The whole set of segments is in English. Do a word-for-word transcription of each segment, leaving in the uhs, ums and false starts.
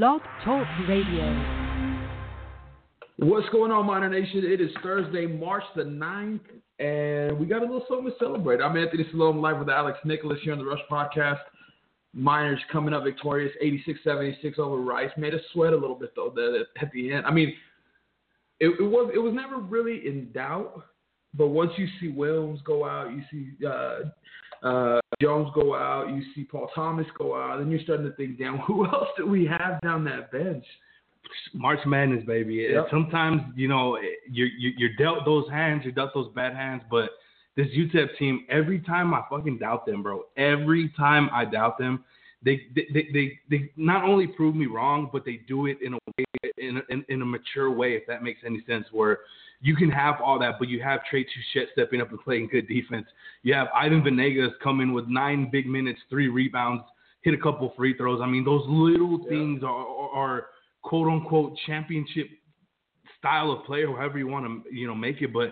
Blog Talk Radio. What's going on, Minor Nation? It is Thursday, March the ninth, and we got a little something to celebrate. I'm Anthony Salome, live with Alex Nicholas here on the Rush Podcast. Miners coming up victorious, eighty-six seventy-six over Rice. Made us sweat a little bit, though, at the end. I mean, it, it was it was never really in doubt, but once you see Willms go out, you see uh, uh, Jones go out, you see Paul Thomas go out, then you're starting to think, damn, who else do we have down that bench? March Madness, baby. Yep. Sometimes, you know, you're, you're dealt those hands, you're dealt those bad hands, but this U T E P team, every time I fucking doubt them, bro, every time I doubt them, they they, they, they, they not only prove me wrong, but they do it in a way, in a, in, in a mature way, if that makes any sense, where you can have all that, but you have Trey Touchet stepping up and playing good defense. You have Ivan Venegas come in with nine big minutes, three rebounds, hit a couple free throws. I mean, those little yeah. things are, are, are quote-unquote championship style of player, however you want to, you know, make it. But,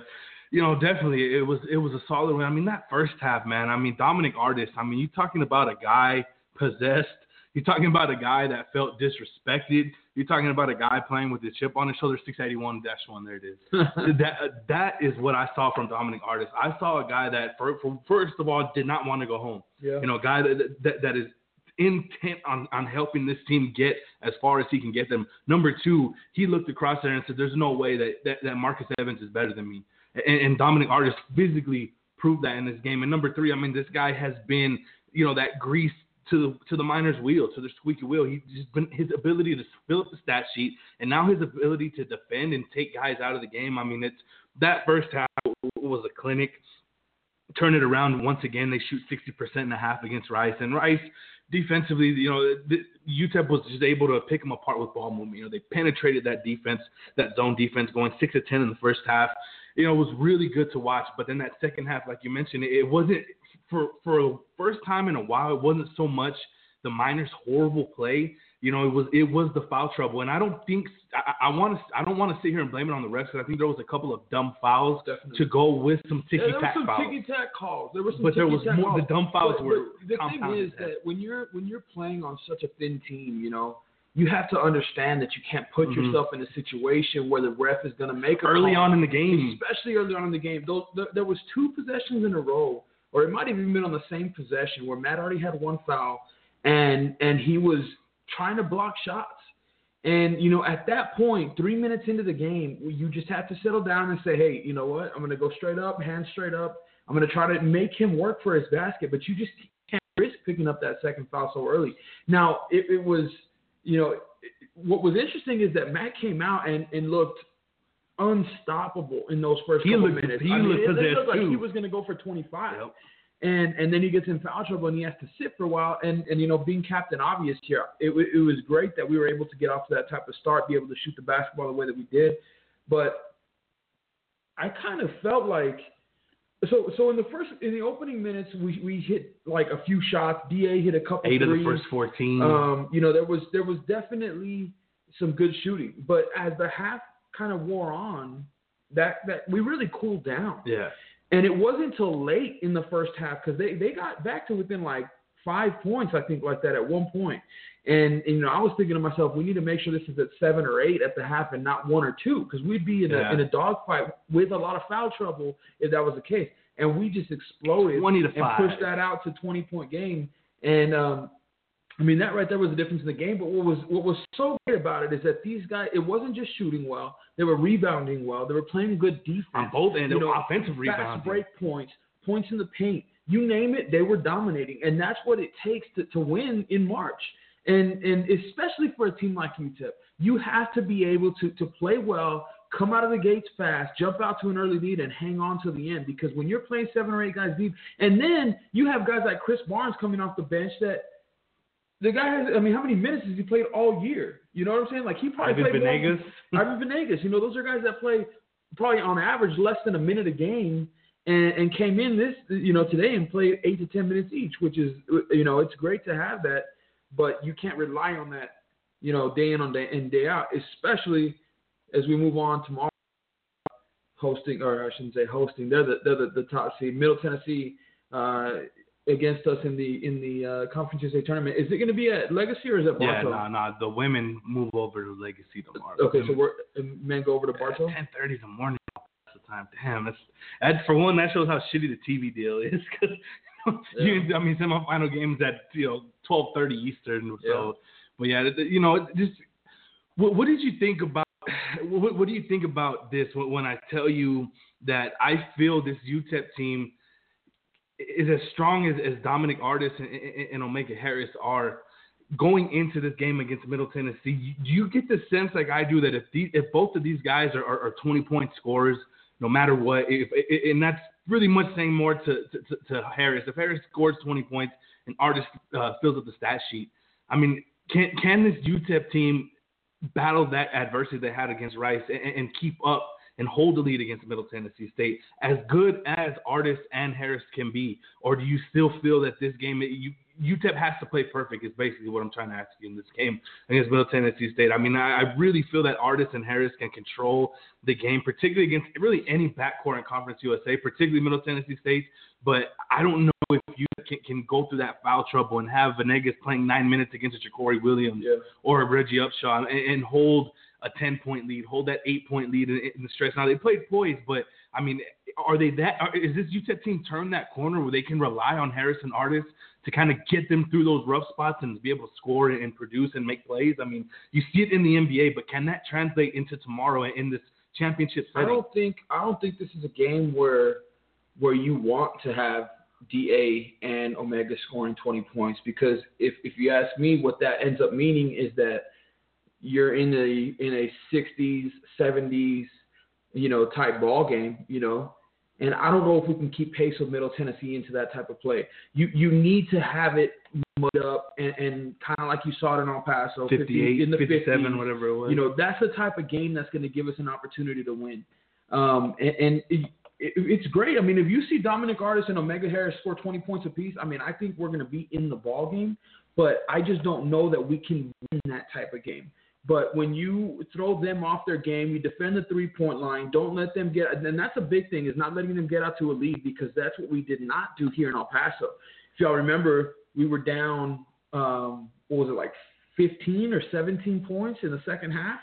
you know, definitely it was it was a solid win. I mean, that first half, man, I mean, Dominic Artis, I mean, you're talking about a guy possessed. You're talking about a guy that felt disrespected. You're talking about a guy playing with the chip on his shoulder, six eighty-one dash one. There it is. that, that is what I saw from Dominic Artis. I saw a guy that, for, for, first of all, did not want to go home. Yeah. You know, a guy that, that, that is intent on, on helping this team get as far as he can get them. Number two, he looked across there and said, there's no way that, that, that Marcus Evans is better than me. And, and Dominic Artis physically proved that in this game. And number three, I mean, this guy has been, you know, that grease to the, to the miner's wheel, to the squeaky wheel. He's just been, his ability to fill up the stat sheet and now his ability to defend and take guys out of the game. I mean, it's that first half was a clinic. Turn it around once again. They shoot sixty percent and a half against Rice, and Rice defensively, you know, the, U T E P was just able to pick them apart with ball movement. You know, they penetrated that defense, that zone defense, going six to ten in the first half. You know, it was really good to watch. But then that second half, like you mentioned, it wasn't for for the first time in a while. It wasn't so much the Miners' horrible play. You know, it was it was the foul trouble, and I don't think I, I want to I don't want to sit here and blame it on the refs, because I think there was a couple of dumb fouls Definitely. to go with some ticky yeah, tack fouls. There were some ticky tack calls. There were some, but there was more. Calls. The dumb fouls but, were. But the thing is that when you're when you're playing on such a thin team, you know, you have to understand that you can't put mm-hmm. yourself in a situation where the ref is going to make a early call. on in the game, especially early on in the game. Those, the, there was two possessions in a row, or it might have even been on the same possession, where Matt already had one foul, and and he was trying to block shots. And, you know, at that point, three minutes into the game, you just have to settle down and say, hey, you know what? I'm going to go straight up, hand straight up. I'm going to try to make him work for his basket, but you just can't risk picking up that second foul so early. Now, it, it was, you know, it, what was interesting is that Matt came out and, and looked unstoppable in those first he couple looked, minutes. He I mean, looked, it looked like he was going to go for twenty-five. Yep. And and then he gets in foul trouble and he has to sit for a while. And, and you know, being Captain Obvious here, it, it was great that we were able to get off to that type of start, be able to shoot the basketball the way that we did. But I kind of felt like – so so in the first in the opening minutes, we, we hit like a few shots. D A hit a couple threes. Eight of the first fourteen. Um, you know, there was there was definitely some good shooting. But as the half kind of wore on, that, that we really cooled down. Yeah. And it wasn't until late in the first half, because they, they got back to within like five points, I think, like that at one point. And, and, you know, I was thinking to myself, we need to make sure this is at seven or eight at the half and not one or two, because we'd be in, yeah. a, in a dogfight with a lot of foul trouble if that was the case. And we just exploded and pushed that out to twenty-point game. And, um, I mean, that right there was the difference in the game. But what was what was so great about it is that these guys, it wasn't just shooting well. They were rebounding well. They were playing good defense. On both ends, offensive rebounds. Fast break points, points in the paint. You name it, they were dominating. And that's what it takes to, to win in March. And and especially for a team like U T E P, you have to be able to, to play well, come out of the gates fast, jump out to an early lead, and hang on to the end. Because when you're playing seven or eight guys deep, and then you have guys like Chris Barnes coming off the bench that – the guy has, I mean, how many minutes has he played all year? You know what I'm saying? Like, he probably Ivan played Venegas. More, Ivan Venegas. You know, those are guys that play probably on average less than a minute a game and, and came in this, you know, today and played eight to ten minutes each, which is, you know, it's great to have that, but you can't rely on that, you know, day in on day in, day out, especially as we move on tomorrow. Hosting, or I shouldn't say hosting, they're the, they're the, the top seed, Middle Tennessee uh against us in the in the uh, Conference U S A tournament. Is it going to be at Legacy or is it Bartow? Yeah, no, no. The women move over to Legacy tomorrow. Okay, so we're men go over to Bartow. Ten thirty in the morning. That's the time. Damn, that's that. For one, that shows how shitty the T V deal is. Because you know, yeah. I mean, semifinal games at you know twelve thirty Eastern. So, yeah. but yeah, you know, just what, what did you think about? What, what do you think about this when I tell you that I feel this U T E P team is as strong as, as Dominic Artis and, and Omega Harris are going into this game against Middle Tennessee? Do you get the sense like I do that if these, if both of these guys are, are, are twenty-point scorers, no matter what, if, and that's really much saying more to, to, to Harris. If Harris scores twenty points and Artis uh, fills up the stat sheet, I mean, can can this U T E P team battle that adversity they had against Rice and, and keep up and hold the lead against Middle Tennessee State, as good as Artis and Harris can be? Or do you still feel that this game, you, U T E P has to play perfect is basically what I'm trying to ask you in this game against Middle Tennessee State? I mean, I, I really feel that Artis and Harris can control the game, particularly against really any backcourt in Conference U S A, particularly Middle Tennessee State. But I don't know if you can, can go through that foul trouble and have Venegas playing nine minutes against Ja'Cory Williams yeah. or Reggie Upshaw and, and hold a ten-point lead, hold that eight-point lead in, in the stretch. Now, they played poised, but, I mean, are they that – is this U T E P team turned that corner where they can rely on Harris and Artis to kind of get them through those rough spots and be able to score and produce and make plays? I mean, you see it in the N B A, but can that translate into tomorrow in this championship setting? I don't think I don't think this is a game where where you want to have D A and Omega scoring twenty points, because if, if you ask me, what that ends up meaning is that you're in a in a sixties, seventies, you know, type ball game, you know. And I don't know if we can keep pace with Middle Tennessee into that type of play. You you need to have it mud up and, and kind of like you saw it in El Paso, fifty-eight, in the fifty-seven, fifties, whatever it was. You know, that's the type of game that's going to give us an opportunity to win. Um, and and it, it, it's great. I mean, if you see Dominic Artis and Omega Harris score twenty points apiece, I mean, I think we're going to be in the ball game. But I just don't know that we can win that type of game. But when you throw them off their game, you defend the three-point line, don't let them get – and that's a big thing, is not letting them get out to a lead, because that's what we did not do here in El Paso. If y'all remember, we were down, um, what was it, like fifteen or seventeen points in the second half,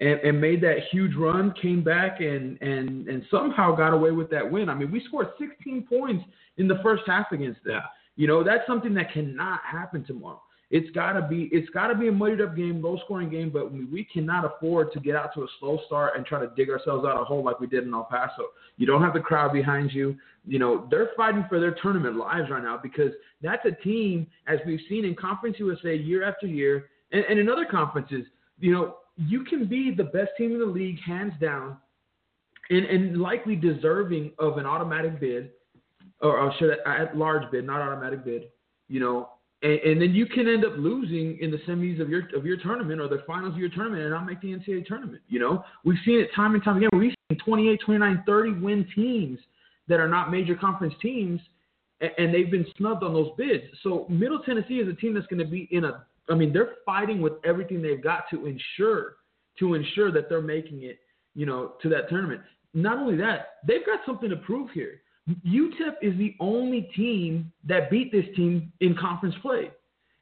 and, and made that huge run, came back, and, and, and somehow got away with that win. I mean, we scored sixteen points in the first half against them. Yeah. You know, that's something that cannot happen tomorrow. It's gotta be, it's gotta be a muddied up game, low scoring game. But we, we cannot afford to get out to a slow start and try to dig ourselves out of a hole like we did in El Paso. You don't have the crowd behind you. You know, they're fighting for their tournament lives right now, because that's a team, as we've seen in Conference U S A year after year, and, and in other conferences. You know, you can be the best team in the league hands down, and, and likely deserving of an automatic bid, or I'll show that at large bid, not automatic bid. You know. And, and then you can end up losing in the semis of your of your tournament or the finals of your tournament and not make the N C A A tournament. You know, we've seen it time and time again. We've seen twenty-eight, twenty-nine, thirty win teams that are not major conference teams, and, and they've been snubbed on those bids. So Middle Tennessee is a team that's going to be in a – I mean, they're fighting with everything they've got to ensure to ensure that they're making it, you know, to that tournament. Not only that, they've got something to prove here. U T E P is the only team that beat this team in conference play.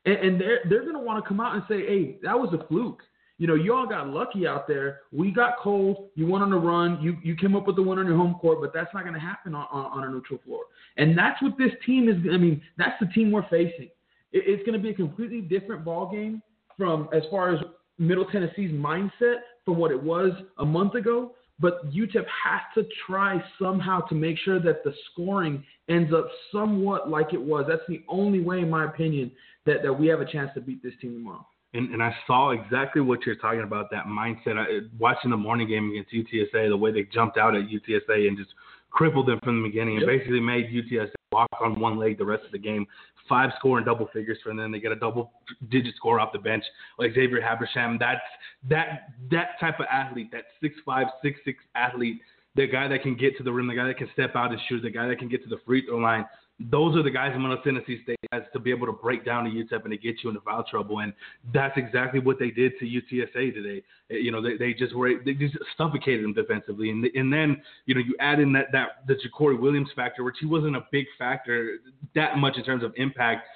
And, and they're, they're going to want to come out and say, hey, that was a fluke. You know, you all got lucky out there. We got cold. You went on a run. You you came up with the win on your home court, but that's not going to happen on, on, on a neutral floor. And that's what this team is – I mean, that's the team we're facing. It, it's going to be a completely different ballgame from as far as Middle Tennessee's mindset from what it was a month ago. But U T E P has to try somehow to make sure that the scoring ends up somewhat like it was. That's the only way, in my opinion, that, that we have a chance to beat this team tomorrow. And, and I saw exactly what you're talking about, that mindset. I, watching the morning game against U T S A, the way they jumped out at U T S A and just crippled them from the beginning, and yep. basically made U T S A walk on one leg the rest of the game. Five score and double figures for them. They get a double-digit score off the bench, like Xavier Habersham. That's that that type of athlete, that six five, six six athlete, the guy that can get to the rim, the guy that can step out and shoot, the guy that can get to the free throw line. those are the guys in Middle Tennessee State has to be able to break down to U T E P and to get you into foul trouble. And that's exactly what they did to U T S A today. You know, they, they just were, they just suffocated them defensively. And and then, you know, you add in that, that the Ja'Cory Williams factor, which he wasn't a big factor that much in terms of impact,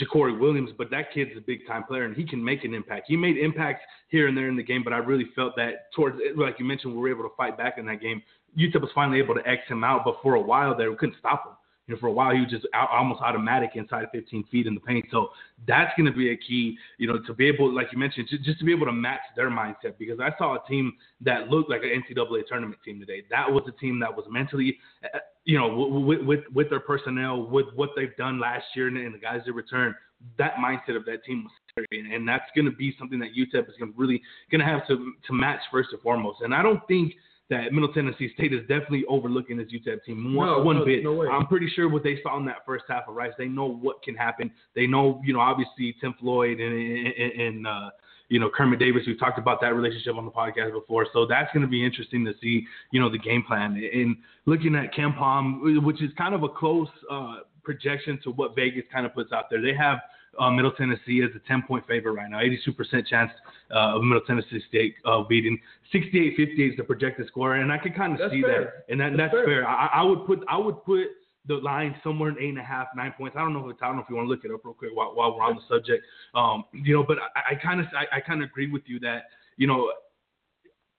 Ja'Cory Williams, but that kid's a big-time player, and he can make an impact. He made impacts here and there in the game, but I really felt that towards – like you mentioned, we were able to fight back in that game. U T E P was finally able to X him out, but for a while there, we couldn't stop him. You know, for a while, he was just out, almost automatic inside fifteen feet in the paint. So that's going to be a key, you know, to be able, like you mentioned, just, just to be able to match their mindset, because I saw a team that looked like an N C double A tournament team today. That was a team that was mentally, you know, with with, with their personnel, with what they've done last year and, and the guys that returned, that mindset of that team was scary. And, and that's going to be something that U T E P is gonna really going to have to to match first and foremost. And I don't think – that Middle Tennessee State is definitely overlooking this U T E P team one, no, one no, bit. No way. I'm pretty sure what they saw in that first half of Rice, they know what can happen. They know, you know, obviously Tim Floyd and, and, and uh, you know, Kermit Davis. We've talked about that relationship on the podcast before. So that's going to be interesting to see, you know, the game plan. And looking at KenPom, which is kind of a close uh, projection to what Vegas kind of puts out there. They have uh, Middle Tennessee as a ten-point favorite right now, eighty-two percent chance uh, of Middle Tennessee State uh, beating. sixty-eight fifty is the projected score, and I can kind of see fair. that, and that, that's, that's fair. fair. I, I would put I would put the line somewhere in eight and a half, nine points. I don't know if I don't know if you want to look it up real quick while, while we're on the subject, um, you know. But I kind of I kind of agree with you that, you know,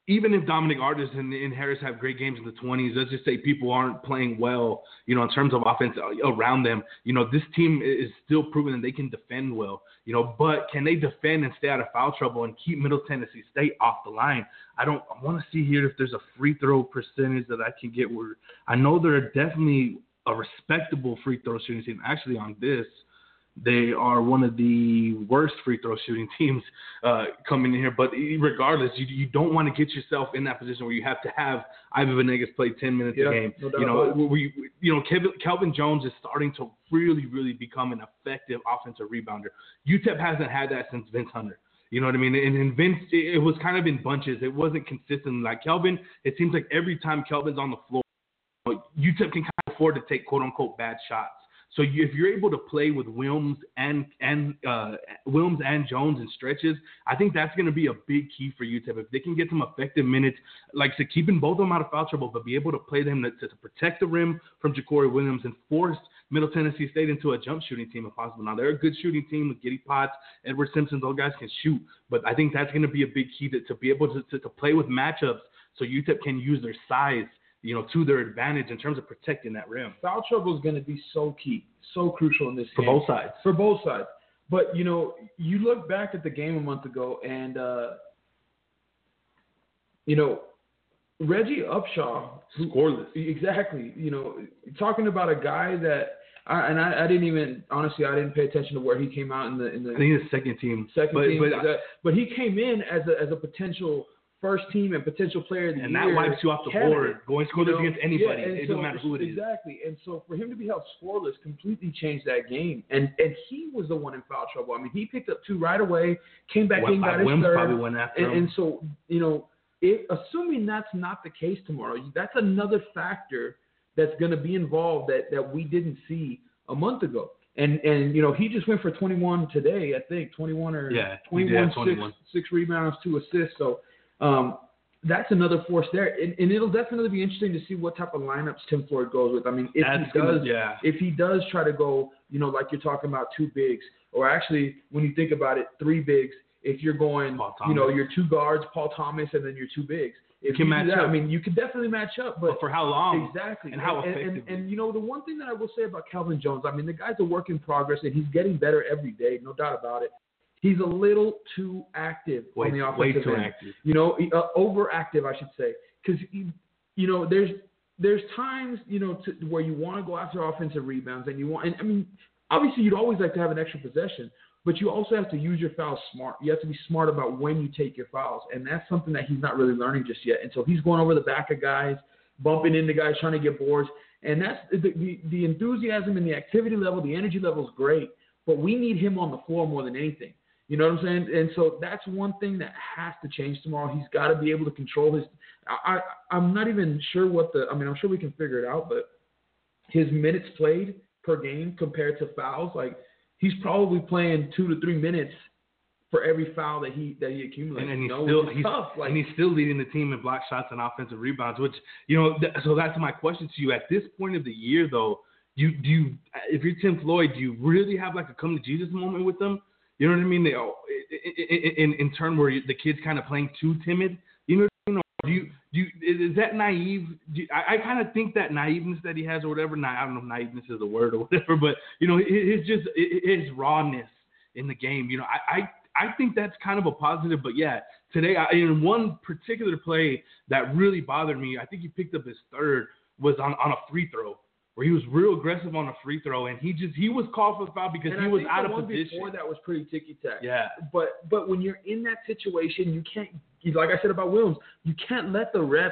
even if Dominic Artis and, and Harris have great games in the twenties, let's just say people aren't playing well, you know, in terms of offense around them. You know, this team is still proving that they can defend well, you know, but can they defend and stay out of foul trouble and keep Middle Tennessee State off the line? I don't I want to see here if there's a free throw percentage that I can get where I know they're definitely a respectable free throw shooting team. Actually, on this, they are one of the worst free throw shooting teams uh, coming in here. But regardless, you, you don't want to get yourself in that position where you have to have Ivan Venegas play ten minutes yeah, a game. No you know, we, you know, Kelvin, Kelvin Jones is starting to really, really become an effective offensive rebounder. U T E P hasn't had that since Vince Hunter. You know what I mean? And, and Vince, it, it was kind of in bunches. It wasn't consistent. Like Kelvin, it seems like every time Kelvin's on the floor, U T E P can kind of afford to take quote-unquote bad shots. So if you're able to play with Willms and and uh, Willms and Jones and stretches, I think that's going to be a big key for U T E P. If they can get some effective minutes, like to keeping both of them out of foul trouble, but be able to play them to, to protect the rim from Ja'Cory Williams and force Middle Tennessee State into a jump shooting team if possible. Now, they're a good shooting team with Giddy Potts, Edward Simpson. Those guys can shoot, but I think that's going to be a big key to, to be able to, to, to play with matchups so U T E P can use their size, you know, to their advantage in terms of protecting that rim. Foul trouble is going to be so key, so crucial in this game. For both sides. For both sides. But, you know, you look back at the game a month ago, and, uh, you know, Reggie Upshaw. Scoreless. Exactly. You know, talking about a guy that I, – and I, I didn't even – honestly, I didn't pay attention to where he came out in the – in the. I think the second team. Second but, team. But, I, but he came in as a, as a potential – first team and potential player of the and year. And that wipes you off the Kevin, board. Going scoreless against anybody. Yeah, it so, doesn't matter who it is. Exactly. And so for him to be held scoreless completely changed that game. And and he was the one in foul trouble. I mean, he picked up two right away, came back in, got his third. Went after and, him. and so, you know, it, assuming that's not the case tomorrow, that's another factor that's going to be involved that, that we didn't see a month ago. And, and you know, he just went for twenty-one today, I think, twenty-one or yeah, twenty-one, twenty-one. Six, six rebounds, two assists. So, Um, that's another force there, and, and it'll definitely be interesting to see what type of lineups Tim Floyd goes with. I mean, if that's he does, gonna, yeah. if he does try to go, you know, like you're talking about two bigs, or actually when you think about it, three bigs. If you're going, you know, your two guards, Paul Thomas, and then your two bigs, if you can you match that, up. I mean, you can definitely match up, but, but for how long? Exactly, and, and how effective? And, and, and you know, the one thing that I will say about Kelvin Jones, I mean, the guy's a work in progress, and he's getting better every day, no doubt about it. He's a little too active way, on the offensive way too end. Active. You know, uh, overactive, I should say, because you know there's there's times you know to, where you want to go after offensive rebounds and you want, and I mean, obviously you'd always like to have an extra possession, but you also have to use your fouls smart. You have to be smart about when you take your fouls, and that's something that he's not really learning just yet. And so he's going over the back of guys, bumping into guys, trying to get boards, and that's the the, the enthusiasm and the activity level, the energy level is great, but we need him on the floor more than anything. You know what I'm saying? And so that's one thing that has to change tomorrow. He's got to be able to control his I, – I, I'm not even sure what the – I mean, I'm sure we can figure it out, but his minutes played per game compared to fouls. Like, he's probably playing two to three minutes for every foul that he that he accumulates. And, and he's, you know, still, he's, tough. Like, and he's still leading the team in block shots and offensive rebounds, which, you know, th- so that's my question to you. At this point of the year, though, you do you, if you're Tim Floyd, do you really have like a come to Jesus moment with them? You know what I mean? They all, in, in, in turn where the kid's kind of playing too timid. You know what I mean? Or do you do you, is that naive? Do you, I, I kind of think that naiveness that he has or whatever. Now, I don't know if naiveness is a word or whatever, but you know, it's just his rawness in the game. You know, I. I I think that's kind of a positive, but yeah, today I, in one particular play that really bothered me, I think he picked up his third, was on, on a free throw where he was real aggressive on a free throw, and he just he was called for a foul because and he I was think out the of one position. Before that was pretty ticky tack. Yeah, but but when you're in that situation, you can't, like I said about Willms, you can't let the refs,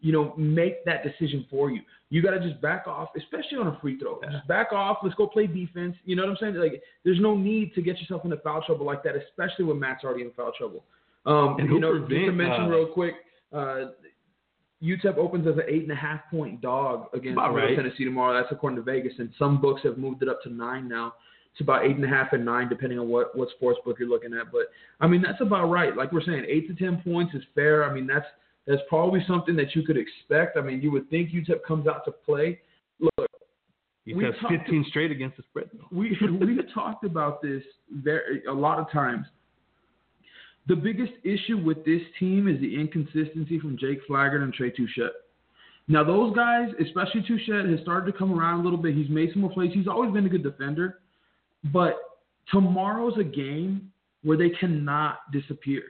you know, make that decision for you. You got to just back off, especially on a free throw. Yeah. Just back off. Let's go play defense. You know what I'm saying? Like, there's no need to get yourself into foul trouble like that, especially when Matt's already in foul trouble. Um, and you know, prevent, just to mention uh, real quick, uh, U T E P opens as an eight and a half point dog against Middle right. Tennessee tomorrow. That's according to Vegas, and some books have moved it up to nine now. It's about eight and a half and nine, depending on what what sports book you're looking at. But I mean, that's about right. Like we're saying, eight to ten points is fair. I mean, that's. That's probably something that you could expect. I mean, you would think U T E P comes out to play. Look, U T E P fifteen to, straight against the spread. We we've talked about this very, a lot of times. The biggest issue with this team is the inconsistency from Jake Flagger and Trey Touchet. Now, those guys, especially Touchet, has started to come around a little bit. He's made some more plays. He's always been a good defender, but tomorrow's a game where they cannot disappear.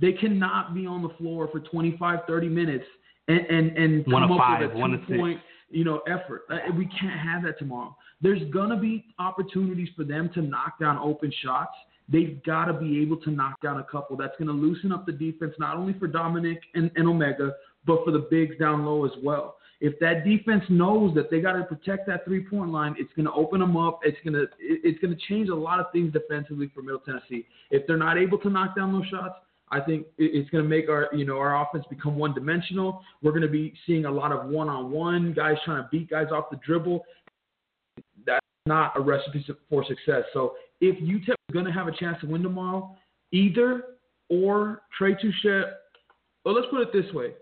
They cannot be on the floor for twenty-five, thirty minutes and, and, and come up five, with a two-point you know, effort. We can't have that tomorrow. There's going to be opportunities for them to knock down open shots. They've got to be able to knock down a couple. That's going to loosen up the defense, not only for Dominic and, and Omega, but for the bigs down low as well. If that defense knows that they got to protect that three-point line, it's going to open them up. It's going to it's going to change a lot of things defensively for Middle Tennessee. If they're not able to knock down those shots, I think it's going to make our, you know, our offense become one-dimensional. We're going to be seeing a lot of one-on-one guys trying to beat guys off the dribble. That's not a recipe for success. So if U T E P is going to have a chance to win tomorrow, either or Trey Touchet, well, let's put it this way.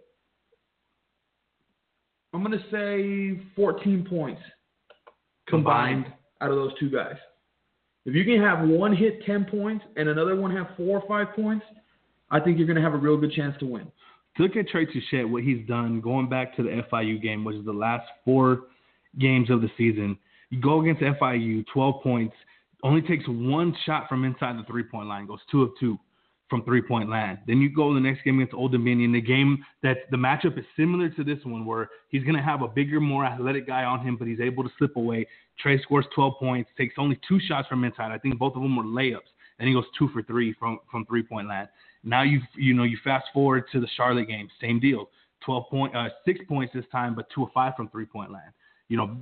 I'm going to say fourteen points combined, combined out of those two guys. If you can have one hit ten points and another one have four or five points, I think you're going to have a real good chance to win. To look at Trey Touchet, what he's done, going back to the F I U game, which is the last four games of the season, you go against F I U, twelve points, only takes one shot from inside the three-point line, goes two of two from three-point land. Then you go the next game against Old Dominion, the game that the matchup is similar to this one where he's going to have a bigger, more athletic guy on him, but he's able to slip away. Trey scores twelve points, takes only two shots from inside. I think both of them were layups. And he goes two for three from, from three-point land. Now you you know you fast forward to the Charlotte game, same deal, twelve point uh, six points this time, but two or five from three-point land. You know,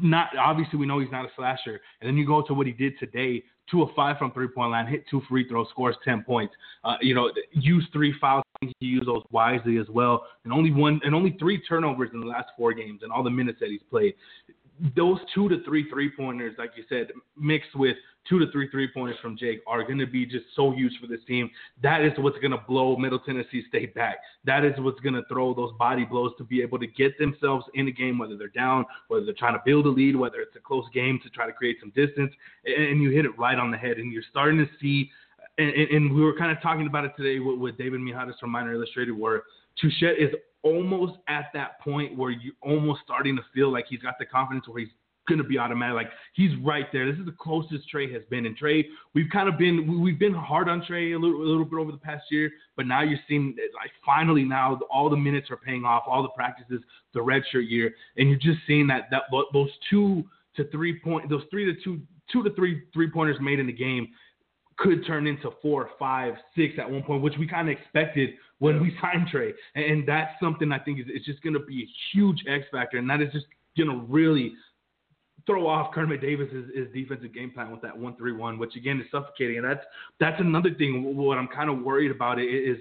not obviously we know he's not a slasher. And then you go to what he did today, two or five from three-point land, hit two free throws, scores ten points. Uh, you know, use three fouls. He used those wisely as well, and only one and only three turnovers in the last four games, and all the minutes that he's played. Those two to three three-pointers, like you said, mixed with two to three three-pointers from Jake are going to be just so huge for this team. That is what's going to blow Middle Tennessee State back. That is what's going to throw those body blows to be able to get themselves in a game, whether they're down, whether they're trying to build a lead, whether it's a close game to try to create some distance, and you hit it right on the head. And you're starting to see, and, and we were kind of talking about it today with, with David Mihadas from Minor Illustrated, where Touchet is almost at that point where you're almost starting to feel like he's got the confidence where he's going to be automatic. Like, he's right there. This is the closest Trey has been. And Trey, we've kind of been, we've been hard on Trey a little, a little bit over the past year, but now you're seeing, like, finally now all the minutes are paying off, all the practices, the redshirt year. And you're just seeing that, that those two to three point, those three to two, two to three three pointers made in the game could turn into four, five, six at one point, which we kind of expected when we signed Trey. And that's something I think is it's just going to be a huge X factor. And that is just going to really throw off Kermit Davis's his defensive game plan with that one three one, which again is suffocating. And that's that's another thing. What I'm kind of worried about is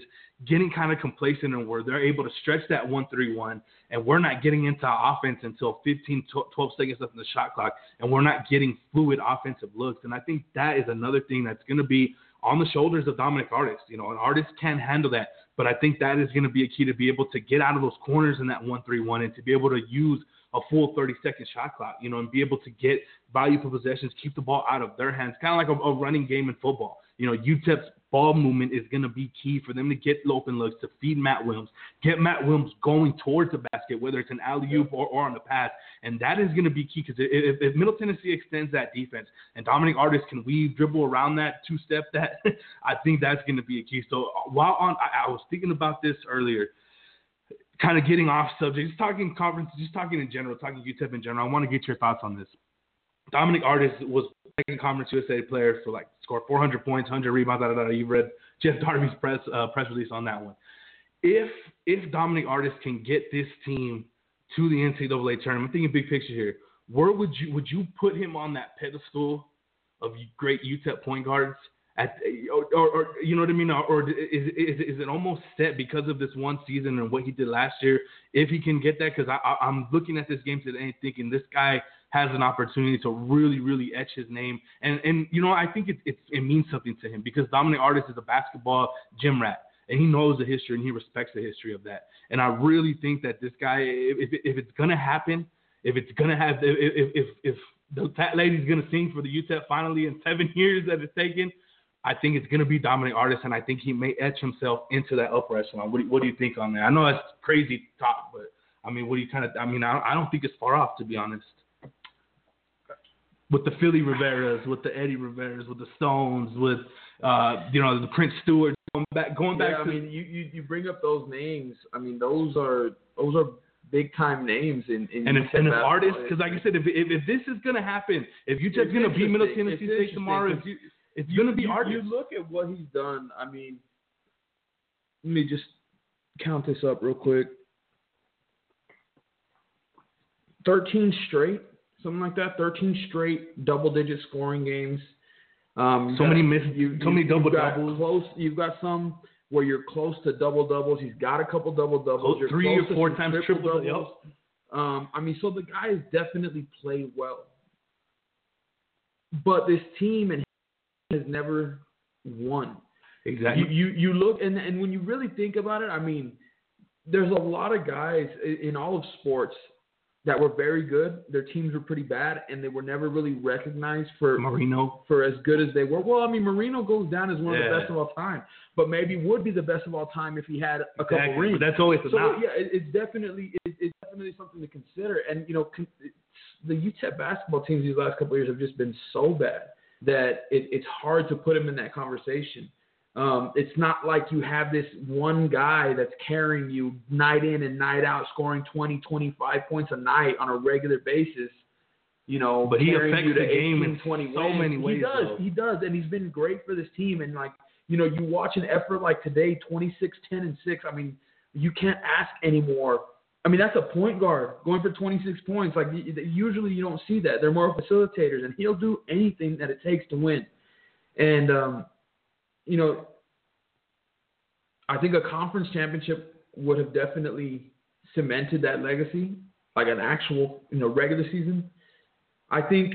getting kind of complacent and where they're able to stretch that one three one, and we're not getting into offense until fifteen, twelve seconds left in the shot clock, and we're not getting fluid offensive looks. And I think that is another thing that's going to be on the shoulders of Dominic Artis. You know, an artist can handle that, but I think that is going to be a key to be able to get out of those corners in that one three one and to be able to use a full thirty-second shot clock, you know, and be able to get valuable possessions, keep the ball out of their hands, kind of like a, a running game in football. You know, U T E P's ball movement is going to be key for them to get open looks, to feed Matt Willms, get Matt Willms going towards the basket, whether it's an alley-oop or, or on the pass. And that is going to be key because if, if Middle Tennessee extends that defense and Dominic Artis can weave, dribble around that, two-step that, I think that's going to be a key. So while on, I, I was thinking about this earlier, kind of getting off subject, just talking conference, just talking in general, talking U T E P in general. I want to get your thoughts on this. Dominic Artis was second Conference U S A player for like scored four hundred points, one hundred rebounds, da da da. You read Jeff Darby's press uh, press release on that one. If if Dominic Artis can get this team to the N C double A tournament, I'm thinking big picture here. Where would you would you put him on that pedestal of great U T E P point guards? At, or, or, or you know what I mean? Or, or is, is is it almost set because of this one season and what he did last year? If he can get that, because I'm looking at this game today and thinking this guy has an opportunity to really, really etch his name. And, and you know, I think it, it, it means something to him because Dominic Artis is a basketball gym rat, and he knows the history and he respects the history of that. And I really think that this guy, if, if it's going to happen, if it's going to have – if if, if the, that lady's going to sing for the U T E P finally in seven years that it's taken – I think it's going to be Dominic Artis, and I think he may etch himself into that upper echelon. What do, what do you think on that? I know that's crazy talk, but, I mean, what do you kind of – I mean, I don't, I don't think it's far off, to be honest. With the Philly Riveras, with the Eddie Riveras, with the Stones, with, uh, you know, the Prince Stewart, going back going back. Yeah, I to, mean, you, you, you bring up those names. I mean, those are those are – big time names in, in and if, and if artists, because like I said, if if, if this is going to happen, if U T E P's going to beat Middle Tennessee State tomorrow, if you, it's going to be artists. You look at what he's done. I mean, let me just count this up real quick. Thirteen straight, something like that. Thirteen straight double digit scoring games. Um, so got, many missed, you, so many double doubles. Close, you've got some where you're close to double-doubles. He's got a couple double-doubles. Oh, three or four times triple-doubles. Triple um, I mean, so the guys definitely play well. But this team and has never won. Exactly. You you, you look, and, and when you really think about it, I mean, there's a lot of guys in all of sports that were very good. Their teams were pretty bad, and they were never really recognized for Marino for as good as they were. Well, I mean, Marino goes down as one yeah. of the best of all time, but maybe would be the best of all time if he had a exactly. couple rings. But that's always so, not. Yeah, it, it's definitely it, it's definitely something to consider. And you know, con- the U T E P basketball teams these last couple of years have just been so bad that it, it's hard to put him in that conversation. Um, it's not like you have this one guy that's carrying you night in and night out, scoring twenty, twenty-five points a night on a regular basis, you know. But he affects the game in so many ways. He does, he does, and he's been great for this team. And, like, you know, you watch an effort like today, twenty-six, ten, and six. I mean, you can't ask anymore. I mean, that's a point guard going for twenty-six points. Like, usually you don't see that. They're more facilitators, and he'll do anything that it takes to win. And, um, you know, I think a conference championship would have definitely cemented that legacy, like an actual, you know, regular season. I think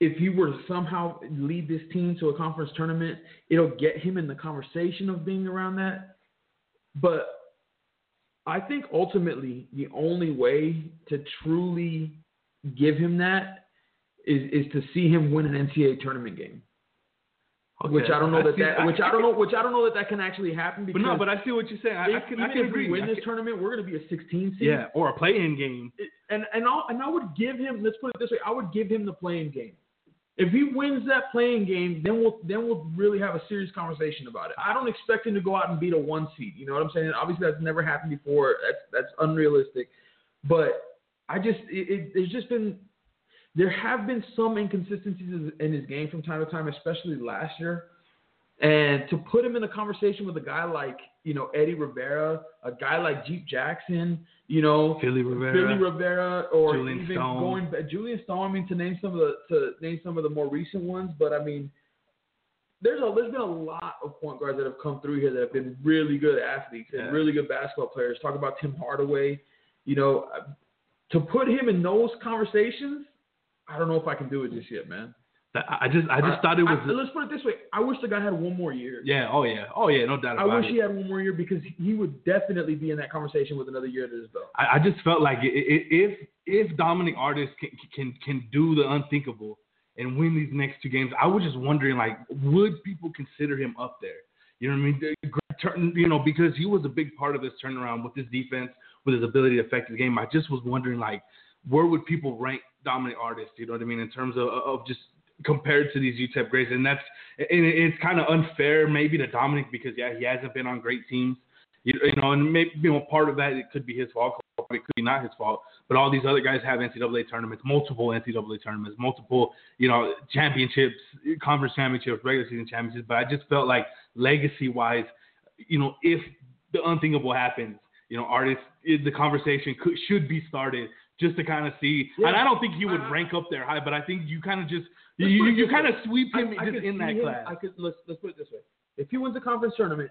if he were to somehow lead this team to a conference tournament, it'll get him in the conversation of being around that. But I think ultimately the only way to truly give him that is, is to see him win an N C double A tournament game. Okay. Which I don't know I that, see, that I, which I don't know which I don't know that that can actually happen. Because but no, but I see what you're saying. I, if, I can, even I can if agree. We win this tournament, we're going to be a sixteen seed. Yeah, or a play-in game. And and I and I would give him. Let's put it this way: I would give him the play-in game. If he wins that play-in game, then we'll then we'll really have a serious conversation about it. I don't expect him to go out and beat a one seed. You know what I'm saying? Obviously, that's never happened before. That's that's unrealistic. But I just it, it, there's just been. There have been some inconsistencies in his game from time to time, especially last year. And to put him in a conversation with a guy like, you know, Eddie Rivera, a guy like Jeep Jackson, you know, Philly Rivera, Philly Rivera or Julian even Stone. going back, Julian Stone, I mean, to name some of the to name some of the more recent ones. But I mean, there's a there's been a lot of point guards that have come through here that have been really good athletes and yeah. really good basketball players. Talk about Tim Hardaway, you know, to put him in those conversations, I don't know if I can do it just yet, man. I just, I just I, thought it was. I, let's put it this way: I wish the guy had one more year. Yeah. Oh yeah. Oh yeah. No doubt about it. I wish it. he had one more year because he would definitely be in that conversation with another year at his belt. I, I just felt like it, it, if if Dominic Artis can, can can do the unthinkable and win these next two games, I was just wondering, like, would people consider him up there? You know what I mean? Turn, you know, because he was a big part of this turnaround with his defense, with his ability to affect the game. I just was wondering, like, where would people rank Dominic Artis? You know what I mean? In terms of of just compared to these U T E P greats, and that's and it's kind of unfair maybe to Dominic because yeah he hasn't been on great teams, you, you know, and maybe you know part of that it could be his fault, it could be not his fault, but all these other guys have N C double A tournaments, multiple N C double A tournaments, multiple you know championships, conference championships, regular season championships. But I just felt like legacy wise, you know, if the unthinkable happens, you know, artists the conversation could, should be started. Just to kind of see, yeah. and I don't think he would rank up there high, but I think you kind of just you, you, you kind of sweep him I, I just in that him, class. I could let's let's put it this way: if he wins the conference tournament,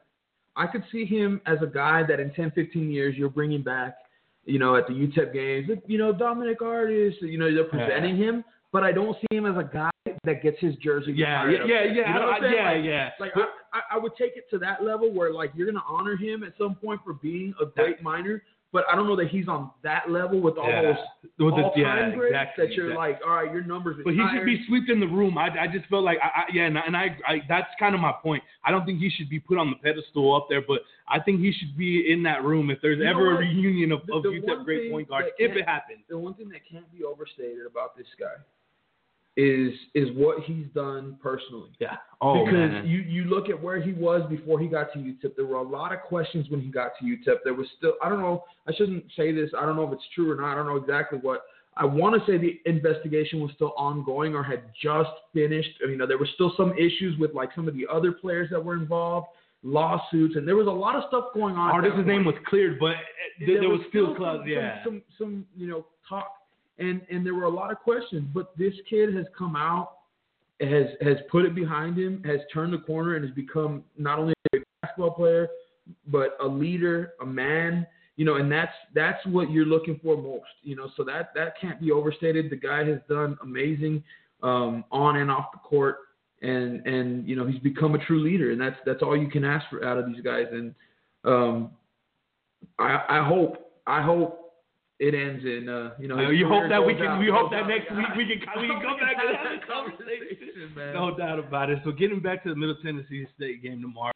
I could see him as a guy that in ten, fifteen years you're bringing back, you know, at the U T E P games, you know, Dominic Artis, you know, they're presenting yeah. him, but I don't see him as a guy that gets his jersey. Yeah, yeah, yeah, yeah, you know I, yeah, like, yeah. Like but, I, I would take it to that level where like you're gonna honor him at some point for being a great that, minor. But I don't know that he's on that level with all yeah. those all-time yeah, grades exactly, that you're exactly. like, all right, your numbers are But tired. He should be swept in the room. I, I just felt like, I, I, yeah, and, I, and I, I that's kind of my point. I don't think he should be put on the pedestal up there, but I think he should be in that room if there's you ever a reunion of, the, of the U T E P great point guards, if it happens. The one thing that can't be overstated about this guy is is what he's done personally. Yeah. Oh, because man. you you look at where he was before he got to U T E P. There were a lot of questions when he got to U T E P. There was still I don't know. I shouldn't say this. I don't know if it's true or not. I don't know exactly what. I want to say the investigation was still ongoing or had just finished. You know, there were still some issues with like some of the other players that were involved, lawsuits, and there was a lot of stuff going on. Artis's name was cleared, but there, there was, was still clubs, some, yeah. Some, some some you know talk. And and there were a lot of questions, but this kid has come out, has has put it behind him, has turned the corner, and has become not only a basketball player, but a leader, a man. You know, and that's that's what you're looking for most. You know, so that that can't be overstated. The guy has done amazing um, on and off the court, and and you know he's become a true leader, and that's that's all you can ask for out of these guys. And um, I I hope I hope. It ends in, uh, you know. Uh, you hope that we can. Out, we hope that next week we can. We can come back and have a conversation, man. No doubt about it. So getting back to the Middle Tennessee State game tomorrow,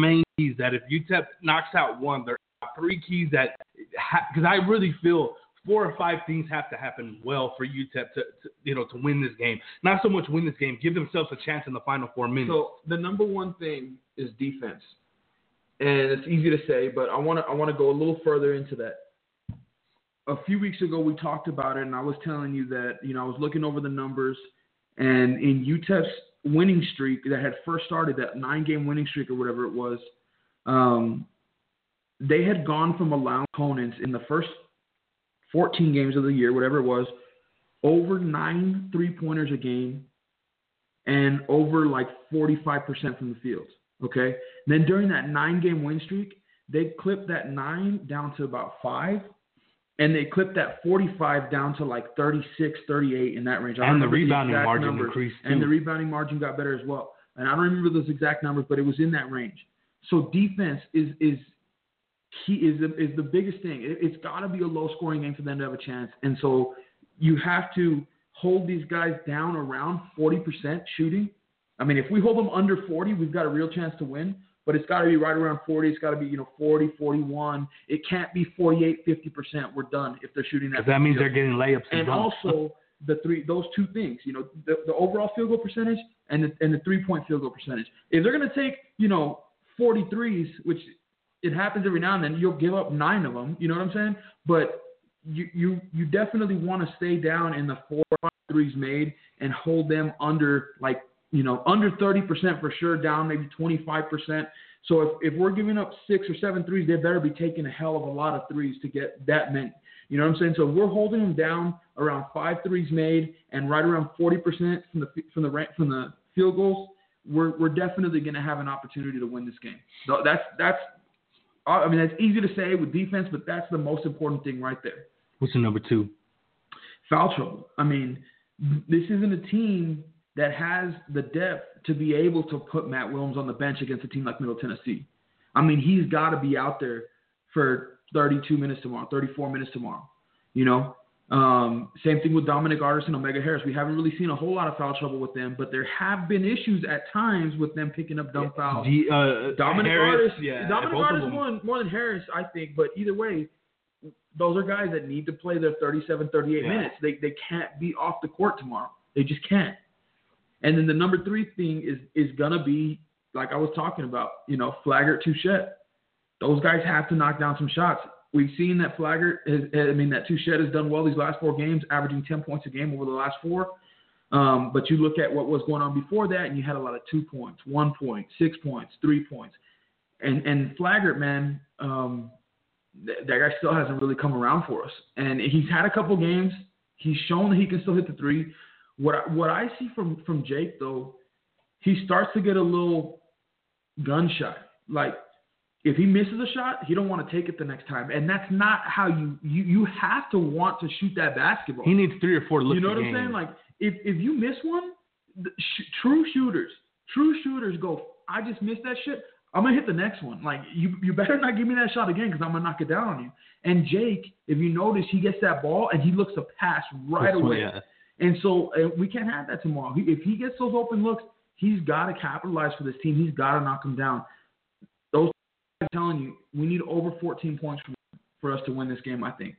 main keys that if U T E P knocks out one, there are three keys that because I really feel four or five things have to happen well for U T E P to, to you know to win this game. Not so much win this game, give themselves a chance in the final four minutes. So the number one thing is defense, and it's easy to say, but I want to I want to go a little further into that. A few weeks ago, we talked about it, and I was telling you that, you know, I was looking over the numbers, and in U T E P's winning streak that had first started, that nine-game winning streak or whatever it was, um, they had gone from allowing opponents in the first fourteen games of the year, whatever it was, over nine three-pointers a game and over, like, forty-five percent from the field, okay? And then during that nine-game win streak, they clipped that nine down to about five. And they clipped that forty-five down to like thirty-six, thirty-eight in that range. And the rebounding margin numbers. Increased too. And the rebounding margin got better as well. And I don't remember those exact numbers, but it was in that range. So defense is is key, is the, is the biggest thing. It, it's got to be a low-scoring game for them to have a chance. And so you have to hold these guys down around forty percent shooting. I mean, if we hold them under forty, we've got a real chance to win. But it's got to be right around forty. It's got to be, you know, forty, forty-one. It can't be forty-eight, fifty percent. We're done if they're shooting that. Because that means they're getting layups. And, and also the three, those two things, you know, the, the overall field goal percentage and the, and the three-point field goal percentage. If they're going to take, you know, forty-threes, which it happens every now and then, you'll give up nine of them. You know what I'm saying? But you you, you definitely want to stay down in the four threes made and hold them under, like, you know, under thirty percent for sure, down maybe twenty-five percent. So if, if we're giving up six or seven threes, they better be taking a hell of a lot of threes to get that many. You know what I'm saying? So we're holding them down around five threes made and right around forty percent from the from the from the field goals. We're we're definitely going to have an opportunity to win this game. So that's that's I mean that's easy to say with defense, but that's the most important thing right there. What's the number two? Foul trouble. I mean, this isn't a team that has the depth to be able to put Matt Willms on the bench against a team like Middle Tennessee. I mean, he's got to be out there for thirty-two minutes tomorrow, thirty-four minutes tomorrow. You know, um, same thing with Dominic Artis and Omega Harris. We haven't really seen a whole lot of foul trouble with them, but there have been issues at times with them picking up dumb fouls. The, uh, Dominic Harris, Artis, yeah, Dominic Artis won more than Harris, I think, but either way, those are guys that need to play their thirty-seven, thirty-eight yeah. minutes. They they can't be off the court tomorrow. They just can't. And then the number three thing is is gonna be like I was talking about, you know, Flagger, Touchet. Those guys have to knock down some shots. We've seen that Flagger, has, I mean, that Touchet has done well these last four games, averaging ten points a game over the last four. Um, but you look at what was going on before that, and you had a lot of two points, one point, six points, three points, and and Flagger, man, um, th- that guy still hasn't really come around for us. And he's had a couple games. He's shown that he can still hit the three. What I, what I see from, from Jake, though, he starts to get a little gun shy. Like, if he misses a shot, he don't want to take it the next time. And that's not how you you, you have to want to shoot that basketball. He needs three or four looks. You know what I'm saying? Like, if, if you miss one, sh- true shooters, true shooters go, I just missed that shit. I'm going to hit the next one. Like, you, you better not give me that shot again because I'm going to knock it down on you. And Jake, if you notice, he gets that ball and he looks a pass right that's away. What, yeah. And so uh, we can't have that tomorrow. He, if he gets those open looks, he's got to capitalize for this team. He's got to knock them down. Those, I'm telling you, we need over fourteen points from, for us to win this game, I think.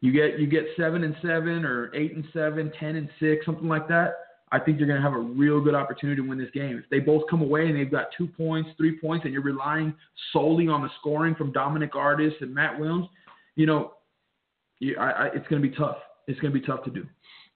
You get you get seven and seven or eight and seven, ten and six, something like that. I think you're going to have a real good opportunity to win this game. If they both come away and they've got two points, three points, and you're relying solely on the scoring from Dominic Artis and Matt Willms, you know, you, I, I, it's going to be tough. It's going to be tough to do.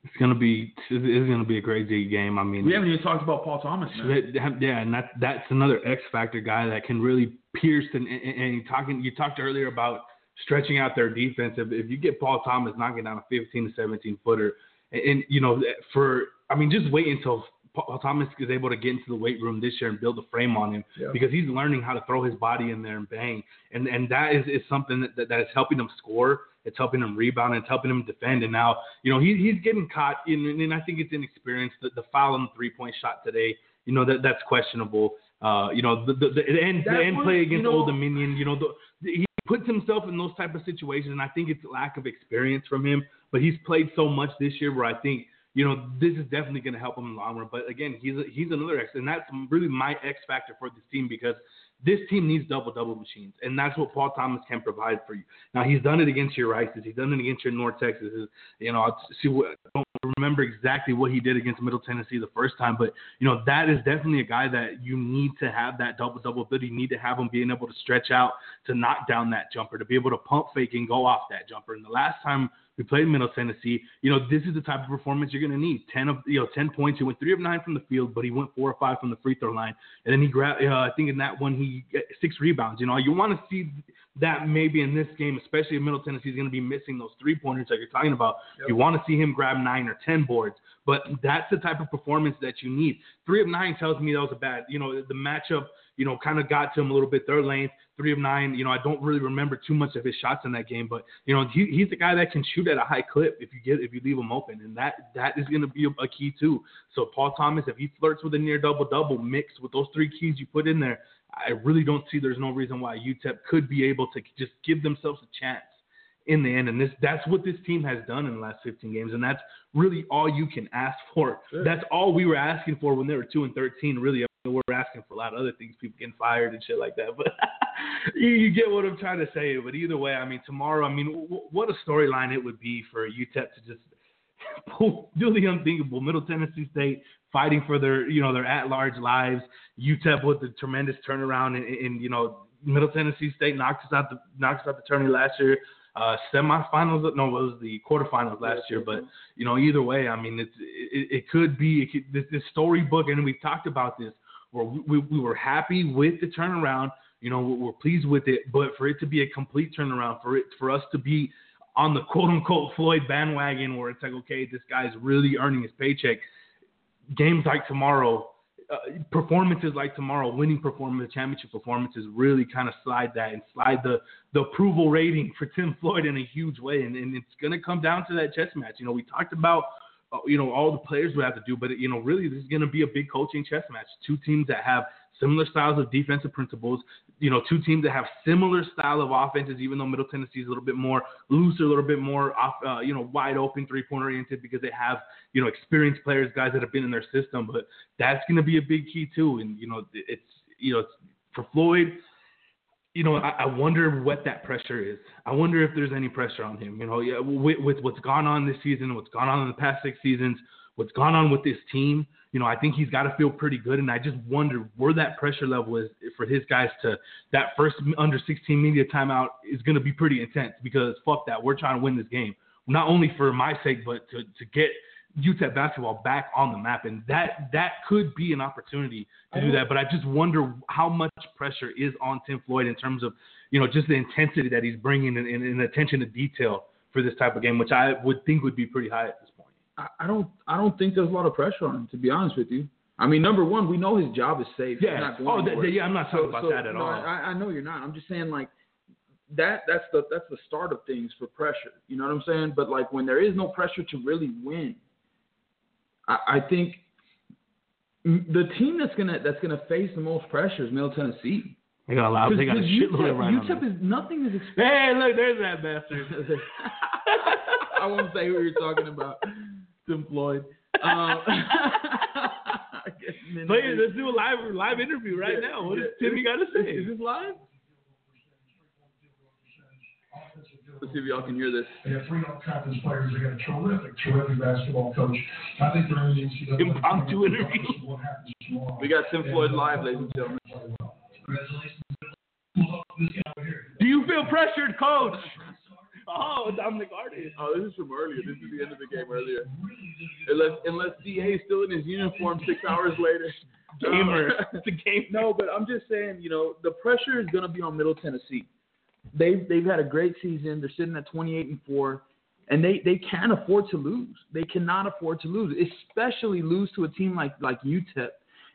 It's gonna be it's gonna be a crazy game. I mean, we haven't even talked about Paul Thomas, man. Yeah, and that's that's another X factor guy that can really pierce. And, and, and talking, you talked earlier about stretching out their defense. If, if you get Paul Thomas knocking down a fifteen to seventeen footer, and, and you know, for I mean, just wait until Paul Thomas is able to get into the weight room this year and build a frame on him, yeah. because he's learning how to throw his body in there and bang, and and that is, is something that, that that is helping him score. It's helping him rebound. It's helping him defend. And now, you know, he, he's getting caught. In, and I think it's inexperience. The, the foul on the three-point shot today, you know, that that's questionable. Uh, you know, the, the, the end, the end one, play against you know, Old Dominion, you know, the, the, he puts himself in those type of situations. And I think it's lack of experience from him. But he's played so much this year where I think, you know, this is definitely going to help him in the long run. But, again, he's a, he's another X. And that's really my X factor for this team because – this team needs double-double machines, and that's what Paul Thomas can provide for you. Now, he's done it against your Rices. He's done it against your North Texas. You know, I'll see what, I don't remember exactly what he did against Middle Tennessee the first time, but, you know, that is definitely a guy that you need to have that double-double ability. You need to have him being able to stretch out, to knock down that jumper, to be able to pump fake and go off that jumper. And the last time we played Middle Tennessee, you know, this is the type of performance you're going to need. Ten of you know, ten points. He went three of nine from the field, but he went four or five from the free throw line. And then he grabbed, uh, I think in that one, he got six rebounds. You know, you want to see that maybe in this game, especially if Middle Tennessee is going to be missing those three pointers that you're talking about. Yep. You want to see him grab nine or ten boards, but that's the type of performance that you need. Three of nine tells me that was a bad. You know, the matchup, you know, kind of got to him a little bit. Third length, three of nine. You know, I don't really remember too much of his shots in that game, but you know, he, he's the guy that can shoot at a high clip if you get if you leave him open, and that that is going to be a, a key too. So Paul Thomas, if he flirts with a near double double mixed with those three keys you put in there, I really don't see there's no reason why U T E P could be able to just give themselves a chance in the end, and this that's what this team has done in the last fifteen games, and that's really all you can ask for. Sure. That's all we were asking for when they were two and thirteen, really. We're asking for a lot of other things, people getting fired and shit like that. But you, you get what I'm trying to say. But either way, I mean, tomorrow, I mean, w- what a storyline it would be for U T E P to just pull, do the unthinkable. Middle Tennessee State fighting for their, you know, their at-large lives. U T E P with the tremendous turnaround, and, and you know, Middle Tennessee State knocked us out the knocked us out the tournament last year. uh, semifinals. No, it was the quarterfinals last year. But, you know, either way, I mean, it's, it, it could be it could, this, this storybook. And we've talked about this where we, we, we were happy with the turnaround. You know, we're pleased with it. But for it to be a complete turnaround, for it for us to be on the quote-unquote Floyd bandwagon where it's like, okay, this guy's really earning his paycheck. Games like tomorrow, uh, performances like tomorrow, winning performance, championship performances really kind of slide that and slide the, the approval rating for Tim Floyd in a huge way. And, and it's going to come down to that chess match. You know, we talked about, uh, you know, all the players we have to do, but, you know, really this is going to be a big coaching chess match. Two teams that have similar styles of defensive principles, you know, two teams that have similar style of offenses, even though Middle Tennessee is a little bit more looser, a little bit more, off, uh, you know, wide open, three-point oriented because they have, you know, experienced players, guys that have been in their system. But that's going to be a big key too. And, you know, it's, you know, it's, for Floyd, you know, I, I wonder what that pressure is. I wonder if there's any pressure on him, you know, yeah, with, with what's gone on this season, what's gone on in the past six seasons, what's gone on with this team. You know, I think he's got to feel pretty good. And I just wonder where that pressure level is for his guys to that first under sixteen media timeout is going to be pretty intense because fuck that. We're trying to win this game, not only for my sake, but to, to get U T E P basketball back on the map. And that, that could be an opportunity to do that. But I just wonder how much pressure is on Tim Floyd in terms of, you know, just the intensity that he's bringing and, and, and attention to detail for this type of game, which I would think would be pretty high at this point. I don't I don't think there's a lot of pressure on him, to be honest with you. I mean, number one, we know his job is safe. Yeah, not going oh, th- th- yeah I'm not talking so, about so, that at no, all. I, I know you're not. I'm just saying, like, that. that's the that's the start of things for pressure. You know what I'm saying? But, like, when there is no pressure to really win, I, I think the team that's going to that's gonna face the most pressure is Middle Tennessee. They got a lot. They got a shitload of right now. U T E P is nothing is expected. Hey, look, there's that bastard. I won't say who you're talking about. Tim Floyd. Um, Players, let's do a live live interview right yeah, now. What yeah. does Timmy got to say? Is this live? Let's see if y'all can hear this. They have three conference players. They got a terrific, terrific basketball coach. I think they're in the N C double A. Impromptu interview. We got Tim Floyd live, ladies and gentlemen. Do you feel pressured, coach? Oh, Dominic Artis. Oh, this is from earlier. This is the end of the game earlier. Unless, unless D A is still in his uniform six hours later. Gamer. It's a game. No, but I'm just saying, you know, the pressure is going to be on Middle Tennessee. They've, they've had a great season. They're sitting at twenty-eight and four, and they, they can't afford to lose. They cannot afford to lose, especially lose to a team like, like U T E P.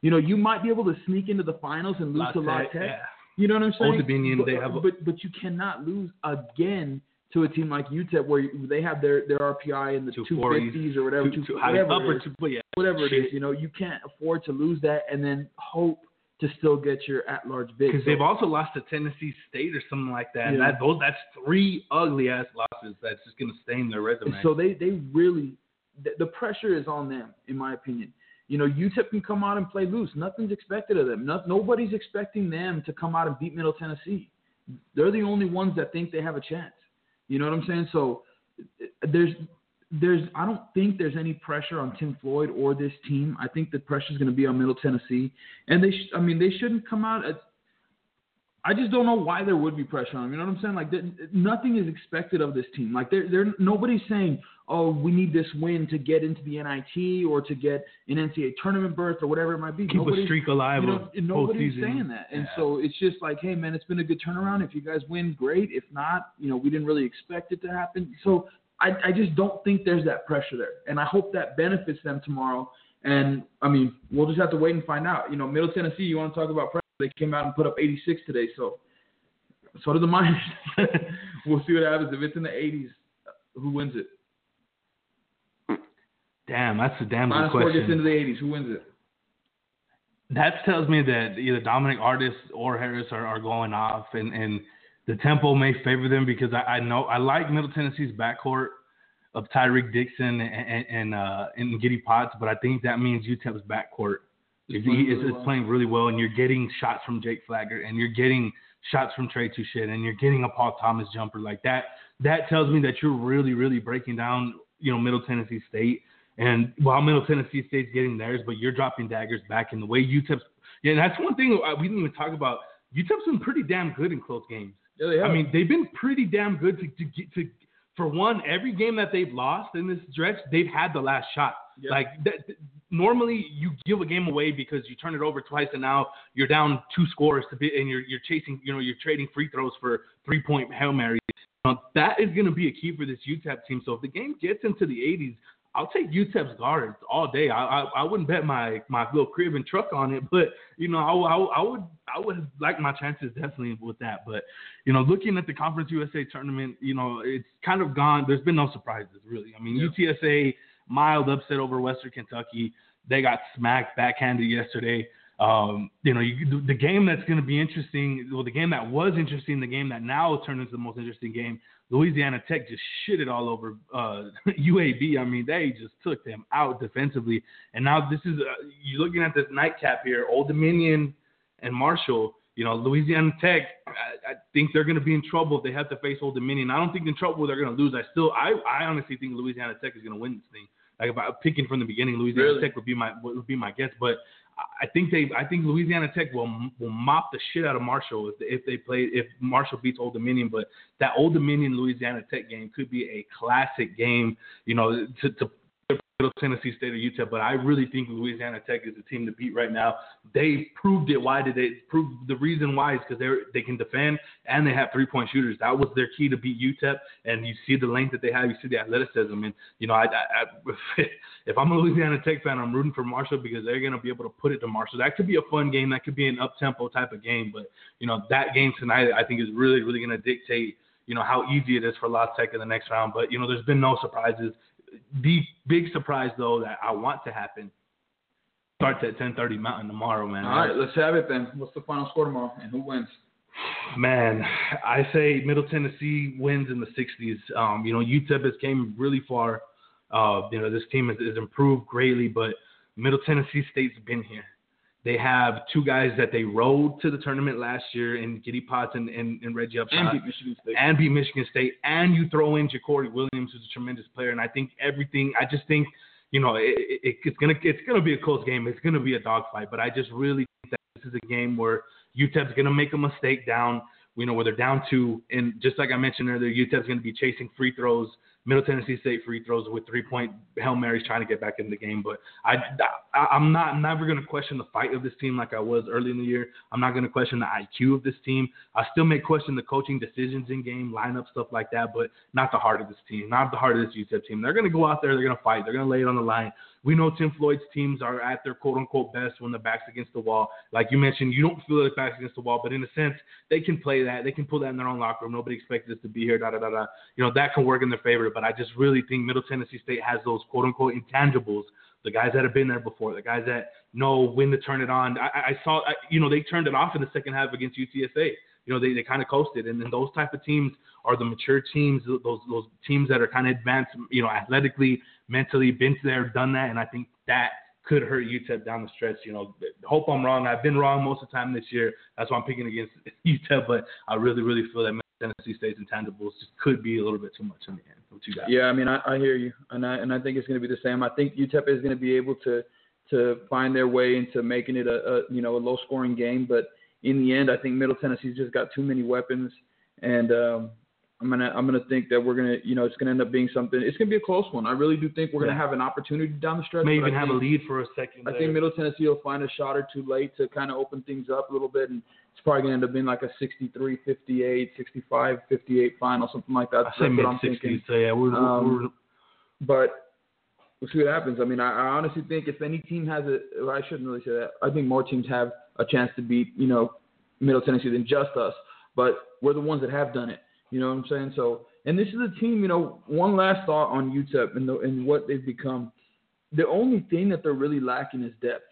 You know, you might be able to sneak into the finals and lose La to La Tech. Yeah. You know what I'm saying? Old Dominion, but, they have a- but, but you cannot lose again to a team like U T E P where they have their, their R P I in the two fifties or whatever, two, two, whatever, up it, is, or two, yeah, whatever it is. You know, you can't afford to lose that and then hope to still get your at-large bid. Because so, they've also lost to Tennessee State or something like that. Yeah. And that, those, that's three ugly-ass losses that's just going to stain their resume. So they, they really – the pressure is on them, in my opinion. You know, U T E P can come out and play loose. Nothing's expected of them. No, nobody's expecting them to come out and beat Middle Tennessee. They're the only ones that think they have a chance. You know what I'm saying? So there's, there's, I don't think there's any pressure on Tim Floyd or this team. I think the pressure is going to be on Middle Tennessee, and they, sh- I mean, they shouldn't come out. At, I just don't know why there would be pressure on them. You know what I'm saying? Like, there, nothing is expected of this team. Like, they're, they're, nobody's saying, oh, we need this win to get into the N I T or to get an N C double A tournament berth or whatever it might be. Keep nobody's, a streak alive. You know, nobody's season. saying that. And yeah. so it's just like, hey, man, it's been a good turnaround. If you guys win, great. If not, you know, we didn't really expect it to happen. So I, I just don't think there's that pressure there. And I hope that benefits them tomorrow. And, I mean, we'll just have to wait and find out. You know, Middle Tennessee, you want to talk about pressure? They came out and put up eighty-six today, so so do the Miners. We'll see what happens. If it's in the eighties, who wins it? Damn, that's a damn Minus good question. Minus four gets into the eighties. Who wins it? That tells me that either Dominic Artis or Harris are, are going off, and, and the tempo may favor them because I, I know I like Middle Tennessee's backcourt of Tyreek Dixon and and, and, uh, and Giddy Potts, but I think that means U T E P's backcourt. It's playing, really well. playing really well, and you're getting shots from Jake Flagger, and you're getting shots from Trey Touchet, and you're getting a Paul Thomas jumper like that. That tells me that you're really, really breaking down, you know, Middle Tennessee State. And while Middle Tennessee State's getting theirs, but you're dropping daggers back in the way U T E P's. Yeah, and that's one thing we didn't even talk about. U T E P's been pretty damn good in close games. Yeah, they have. I mean, they've been pretty damn good to, to get to. For one, every game that they've lost in this stretch, they've had the last shot. Yep. Like that, th- normally you give a game away because you turn it over twice, and now you're down two scores to be, and you're you're chasing, you know, you're trading free throws for three point Hail Marys. Um, that is going to be a key for this U T E P team. So if the game gets into the eighties, I'll take U T E P's guards all day. I, I I wouldn't bet my my little crib and truck on it, but you know I, I, I would I would like my chances definitely with that. But you know, looking at the Conference U S A tournament, you know, it's kind of gone. There's been no surprises really. I mean, yeah. U T S A mild upset over Western Kentucky. They got smacked backhanded yesterday. Um, you know, you, the game that's going to be interesting, well, the game that was interesting, the game that now turned into the most interesting game, Louisiana Tech just shitted all over uh, U A B. I mean, they just took them out defensively. And now this is uh, you're looking at this nightcap here, Old Dominion and Marshall. You know, Louisiana Tech, I, I think they're going to be in trouble if they have to face Old Dominion. I don't think in trouble they're going to lose. I still, I, I honestly think Louisiana Tech is going to win this thing. Like if I picking from the beginning, Louisiana really? Tech would be my would be my guess, but I think they I think Louisiana Tech will will mop the shit out of Marshall if they, if they play if Marshall beats Old Dominion. But that Old Dominion Louisiana Tech game could be a classic game, you know, to, to Middle Tennessee State or U T E P. But I really think Louisiana Tech is the team to beat right now. They proved it. Why did they prove the reason why is because they they can defend and they have three point shooters. That was their key to beat U T E P. And you see the length that they have. You see the athleticism. And you know, I, I, I if I'm a Louisiana Tech fan, I'm rooting for Marshall because they're going to be able to put it to Marshall. That could be a fun game. That could be an up tempo type of game. But you know, that game tonight I think is really really going to dictate you know how easy it is for La Tech in the next round. But you know, there's been no surprises. The big surprise, though, that I want to happen starts at ten thirty Mountain tomorrow, man. All right, right, let's have it then. What's the final score tomorrow, and who wins? Man, I say Middle Tennessee wins in the sixties. Um, you know, U T E P has came really far. Uh, you know, this team has, has improved greatly, but Middle Tennessee State's been here. They have two guys that they rode to the tournament last year in Giddy Potts and, and, and Reggie Upshaw. And beat Michigan State. And beat Michigan State. And you throw in Ja'Cory Williams, who's a tremendous player. And I think everything – I just think, you know, it, it, it's going to it's gonna be a close game. It's going to be a dogfight. But I just really think that this is a game where U T E P's going to make a mistake down, you know, where they're down two. And just like I mentioned earlier, U T E P's going to be chasing free throws. Middle Tennessee State free throws with three-point Hail Marys trying to get back in the game. But I, I, I'm not I'm never going to question the fight of this team like I was early in the year. I'm not going to question the I Q of this team. I still may question the coaching decisions in-game, lineup, stuff like that, but not the heart of this team, not the heart of this U T E P team. They're going to go out there. They're going to fight. They're going to lay it on the line. We know Tim Floyd's teams are at their quote-unquote best when the back's against the wall. Like you mentioned, you don't feel the back's against the wall, but in a sense, they can play that. They can pull that in their own locker room. Nobody expected us to be here, da-da-da-da. You know, that can work in their favor. But I just really think Middle Tennessee State has those quote-unquote intangibles, the guys that have been there before, the guys that know when to turn it on. I, I saw, I, you know, they turned it off in the second half against U T S A. You know, they, they kind of coasted. And then those type of teams are the mature teams, those those teams that are kind of advanced, you know, athletically, mentally, been there, done that. And I think that could hurt U T E P down the stretch. You know, hope I'm wrong. I've been wrong most of the time this year. That's why I'm picking against U T E P. But I really, really feel that Tennessee State's intangibles just could be a little bit too much in the end. What you got? Yeah, I mean, I, I hear you. And I, and I think it's going to be the same. I think U T E P is going to be able to to find their way into making it a, a you know, a low-scoring game. But in the end, I think Middle Tennessee's just got too many weapons, and um, I'm gonna I'm gonna think that we're gonna you know it's gonna end up being something. It's gonna be a close one. I really do think we're yeah. gonna have an opportunity down the stretch. May even I have think, a lead for a second. I there. think Middle Tennessee will find a shot or two late to kind of open things up a little bit, and it's probably gonna end up being like a sixty-three fifty-eight, sixty-five fifty-eight final, something like that. I say mid sixties. So yeah, we're, um, we're, we're but. We'll see what happens. I mean, I, I honestly think if any team has a – well, I shouldn't really say that. I think more teams have a chance to beat, you know, Middle Tennessee than just us. But we're the ones that have done it. You know what I'm saying? So, and this is a team, you know, one last thought on U T E P and, the, and what they've become. The only thing that they're really lacking is depth,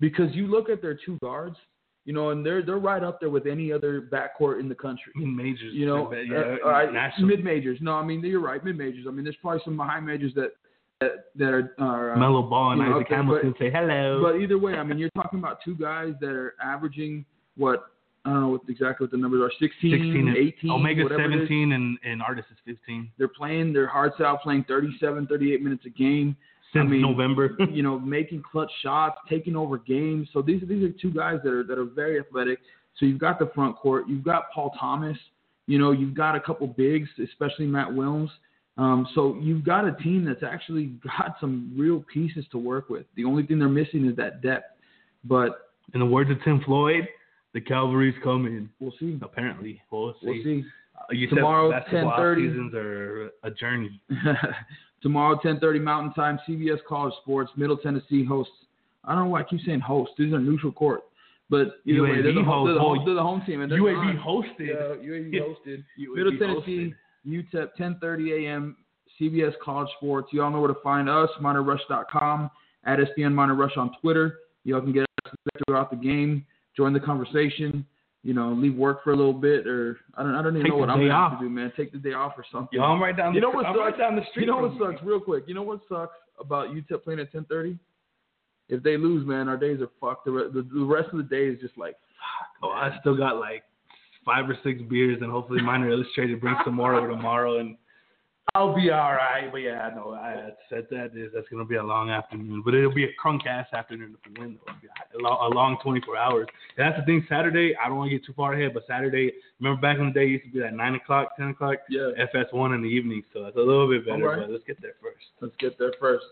because you look at their two guards, you know, and they're they're right up there with any other backcourt in the country. Mid-majors. You know, yeah, uh, all right, mid-majors. No, I mean, you're right, mid-majors. I mean, there's probably some high majors that – That, that are, are uh, Mellow Ball and you know, Isaac okay, Hamilton but, say hello. But either way, I mean, you're talking about two guys that are averaging what I don't know what, exactly what the numbers are: sixteen, sixteen eighteen, Omega seventeen, and and Artis is fifteen. They're playing their hearts out, playing thirty-seven, thirty-eight minutes a game since I mean, November. You know, making clutch shots, taking over games. So these these are two guys that are that are very athletic. So you've got the front court, you've got Paul Thomas. You know, you've got a couple bigs, especially Matt Willms. Um, so you've got a team that's actually got some real pieces to work with. The only thing they're missing is that depth. But in the words of Tim Floyd, the cavalry's coming. We'll see. Apparently, we'll see. We'll see. Uh, you Tomorrow, ten thirty. Seasons are a journey. Tomorrow, ten thirty Mountain Time, C B S College Sports, Middle Tennessee hosts. I don't know why I keep saying hosts. These are neutral court. But either way, they're the home, they're the home, they're the home team. And U A B hosted. Uh, U A B hosted. U A B Middle hosted. Tennessee, U T E P, ten thirty a.m., C B S College Sports. You all know where to find us, minor rush dot com, at S B N Minor Rush on Twitter. You all can get us throughout the game, join the conversation, you know, leave work for a little bit. Or I don't I don't even Take know what I'm going to have to do, man. Take the day off or something. Yo, I'm right down, you know the, what I'm sucks? Right down the street. You know what sucks, me. real quick, you know what sucks about U T E P playing at ten thirty? If they lose, man, our days are fucked. The, re- the rest of the day is just like, fuck. Oh, I still got like five or six beers, and hopefully Minor Illustrated brings some more over tomorrow, and I'll be all right. But yeah, no, I said that is that's gonna be a long afternoon, but it'll be a crunk ass afternoon if we win, though. It'll be a long twenty-four hours. And that's the thing. Saturday, I don't want to get too far ahead, but Saturday, remember back in the day, it used to be like nine o'clock, ten o'clock, yeah, F S one in the evening, so that's a little bit better. Right. But let's get there first. Let's get there first.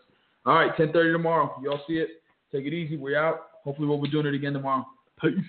All right, ten thirty tomorrow. Y'all see it. Take it easy. We're out. Hopefully we'll be doing it again tomorrow. Peace.